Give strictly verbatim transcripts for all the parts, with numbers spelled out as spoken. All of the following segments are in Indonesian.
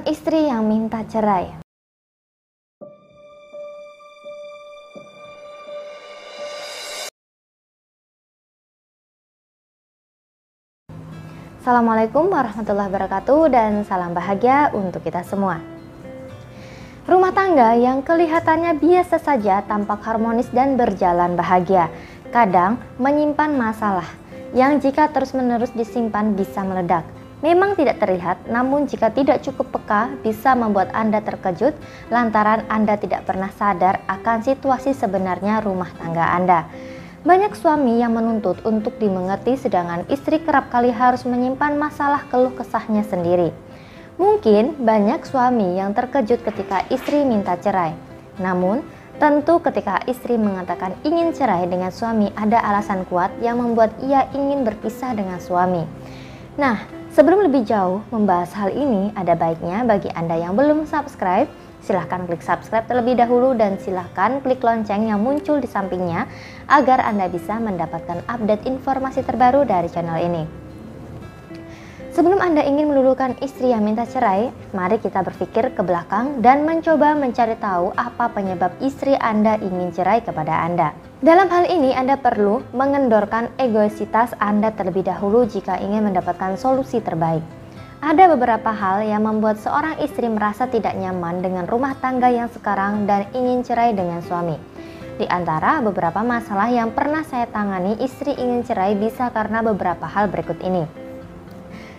mantan istri yang minta cerai. Assalamualaikum warahmatullahi wabarakatuh dan salam bahagia untuk kita semua. Rumah tangga yang kelihatannya biasa saja tampak harmonis dan berjalan bahagia, kadang menyimpan masalah yang jika terus-menerus disimpan bisa meledak. Memang tidak terlihat, namun jika tidak cukup peka bisa membuat Anda terkejut lantaran Anda tidak pernah sadar akan situasi sebenarnya rumah tangga Anda. Banyak suami yang menuntut untuk dimengerti, sedangkan istri kerap kali harus menyimpan masalah keluh kesahnya sendiri. Mungkin banyak suami yang terkejut ketika istri minta cerai. Namun, tentu ketika istri mengatakan ingin cerai dengan suami, ada alasan kuat yang membuat ia ingin berpisah dengan suami. Nah, sebelum lebih jauh membahas hal ini, ada baiknya bagi Anda yang belum subscribe, silahkan klik subscribe terlebih dahulu dan silahkan klik lonceng yang muncul di sampingnya agar Anda bisa mendapatkan update informasi terbaru dari channel ini. Sebelum Anda ingin meluluhkan istri yang minta cerai, mari kita berpikir ke belakang dan mencoba mencari tahu apa penyebab istri Anda ingin cerai kepada Anda. Dalam hal ini, Anda perlu mengendorkan egoisitas Anda terlebih dahulu jika ingin mendapatkan solusi terbaik. Ada beberapa hal yang membuat seorang istri merasa tidak nyaman dengan rumah tangga yang sekarang dan ingin cerai dengan suami. Di antara beberapa masalah yang pernah saya tangani, istri ingin cerai bisa karena beberapa hal berikut ini.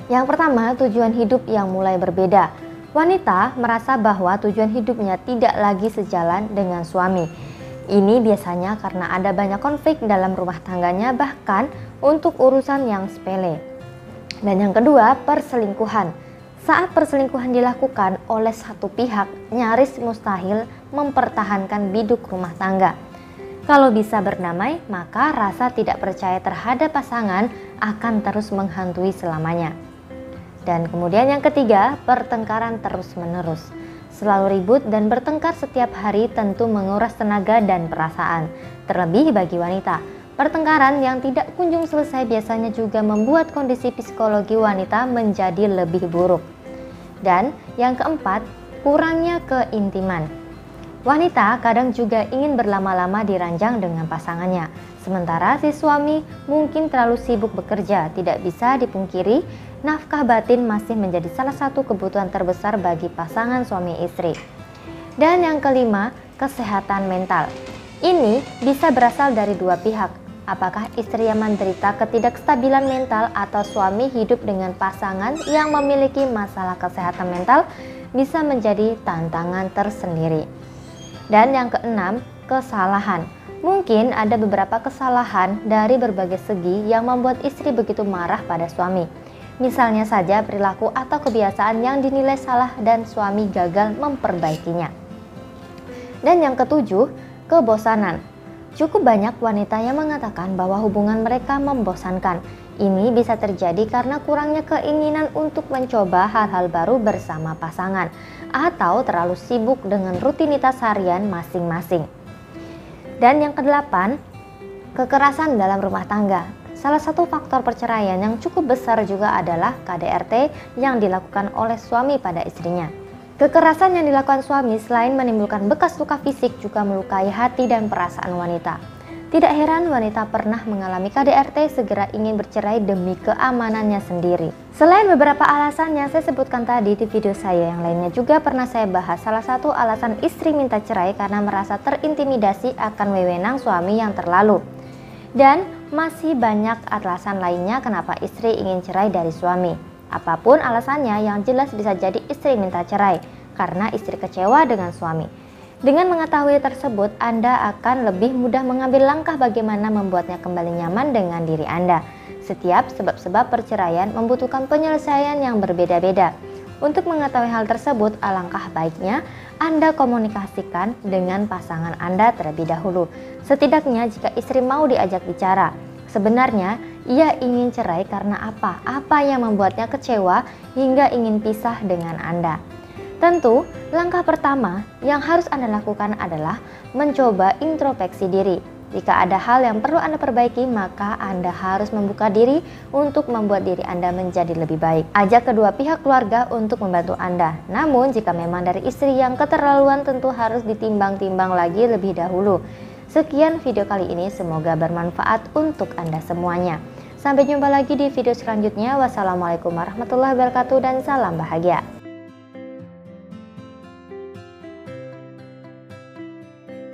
Yang pertama, tujuan hidup yang mulai berbeda. Wanita merasa bahwa tujuan hidupnya tidak lagi sejalan dengan suami. Ini biasanya karena ada banyak konflik dalam rumah tangganya, bahkan untuk urusan yang sepele. Dan yang kedua, perselingkuhan. Saat perselingkuhan dilakukan oleh satu pihak, nyaris mustahil mempertahankan biduk rumah tangga. Kalau bisa bernamai, maka rasa tidak percaya terhadap pasangan akan terus menghantui selamanya. Dan kemudian yang ketiga, pertengkaran terus-menerus. Selalu ribut dan bertengkar setiap hari tentu menguras tenaga dan perasaan, terlebih bagi wanita. Pertengkaran yang tidak kunjung selesai biasanya juga membuat kondisi psikologi wanita menjadi lebih buruk. Dan yang keempat, kurangnya keintiman. Wanita kadang juga ingin berlama-lama di ranjang dengan pasangannya, sementara si suami mungkin terlalu sibuk bekerja. Tidak bisa dipungkiri, nafkah batin masih menjadi salah satu kebutuhan terbesar bagi pasangan suami istri. Dan yang kelima, kesehatan mental. Ini bisa berasal dari dua pihak. Apakah istri yang menderita ketidakstabilan mental atau suami hidup dengan pasangan yang memiliki masalah kesehatan mental bisa menjadi tantangan tersendiri. Dan yang keenam, kesalahan. Mungkin ada beberapa kesalahan dari berbagai segi yang membuat istri begitu marah pada suami. Misalnya saja perilaku atau kebiasaan yang dinilai salah dan suami gagal memperbaikinya. Dan yang ketujuh, kebosanan. Cukup banyak wanita yang mengatakan bahwa hubungan mereka membosankan. Ini bisa terjadi karena kurangnya keinginan untuk mencoba hal-hal baru bersama pasangan, atau terlalu sibuk dengan rutinitas harian masing-masing. Dan yang kedelapan, kekerasan dalam rumah tangga. Salah satu faktor perceraian yang cukup besar juga adalah K D R T yang dilakukan oleh suami pada istrinya. Kekerasan yang dilakukan suami selain menimbulkan bekas luka fisik juga melukai hati dan perasaan wanita. Tidak heran wanita pernah mengalami K D R T segera ingin bercerai demi keamanannya sendiri. Selain beberapa alasan yang saya sebutkan tadi di video saya, yang lainnya juga pernah saya bahas. Salah satu alasan istri minta cerai karena merasa terintimidasi akan wewenang suami yang terlalu. Dan masih banyak alasan lainnya kenapa istri ingin cerai dari suami. Apapun alasannya, yang jelas bisa jadi istri minta cerai karena istri kecewa dengan suami. Dengan mengetahui tersebut, Anda akan lebih mudah mengambil langkah bagaimana membuatnya kembali nyaman dengan diri Anda. Setiap sebab-sebab perceraian membutuhkan penyelesaian yang berbeda-beda. Untuk mengetahui hal tersebut, alangkah baiknya Anda komunikasikan dengan pasangan Anda terlebih dahulu. Setidaknya jika istri mau diajak bicara, sebenarnya ia ingin cerai karena apa? Apa yang membuatnya kecewa hingga ingin pisah dengan Anda? Tentu, langkah pertama yang harus Anda lakukan adalah mencoba introspeksi diri. Jika ada hal yang perlu Anda perbaiki, maka Anda harus membuka diri untuk membuat diri Anda menjadi lebih baik. Ajak kedua pihak keluarga untuk membantu Anda. Namun, jika memang dari istri yang keterlaluan, tentu harus ditimbang-timbang lagi lebih dahulu. Sekian video kali ini, semoga bermanfaat untuk Anda semuanya. Sampai jumpa lagi di video selanjutnya. Wassalamualaikum warahmatullahi wabarakatuh dan salam bahagia.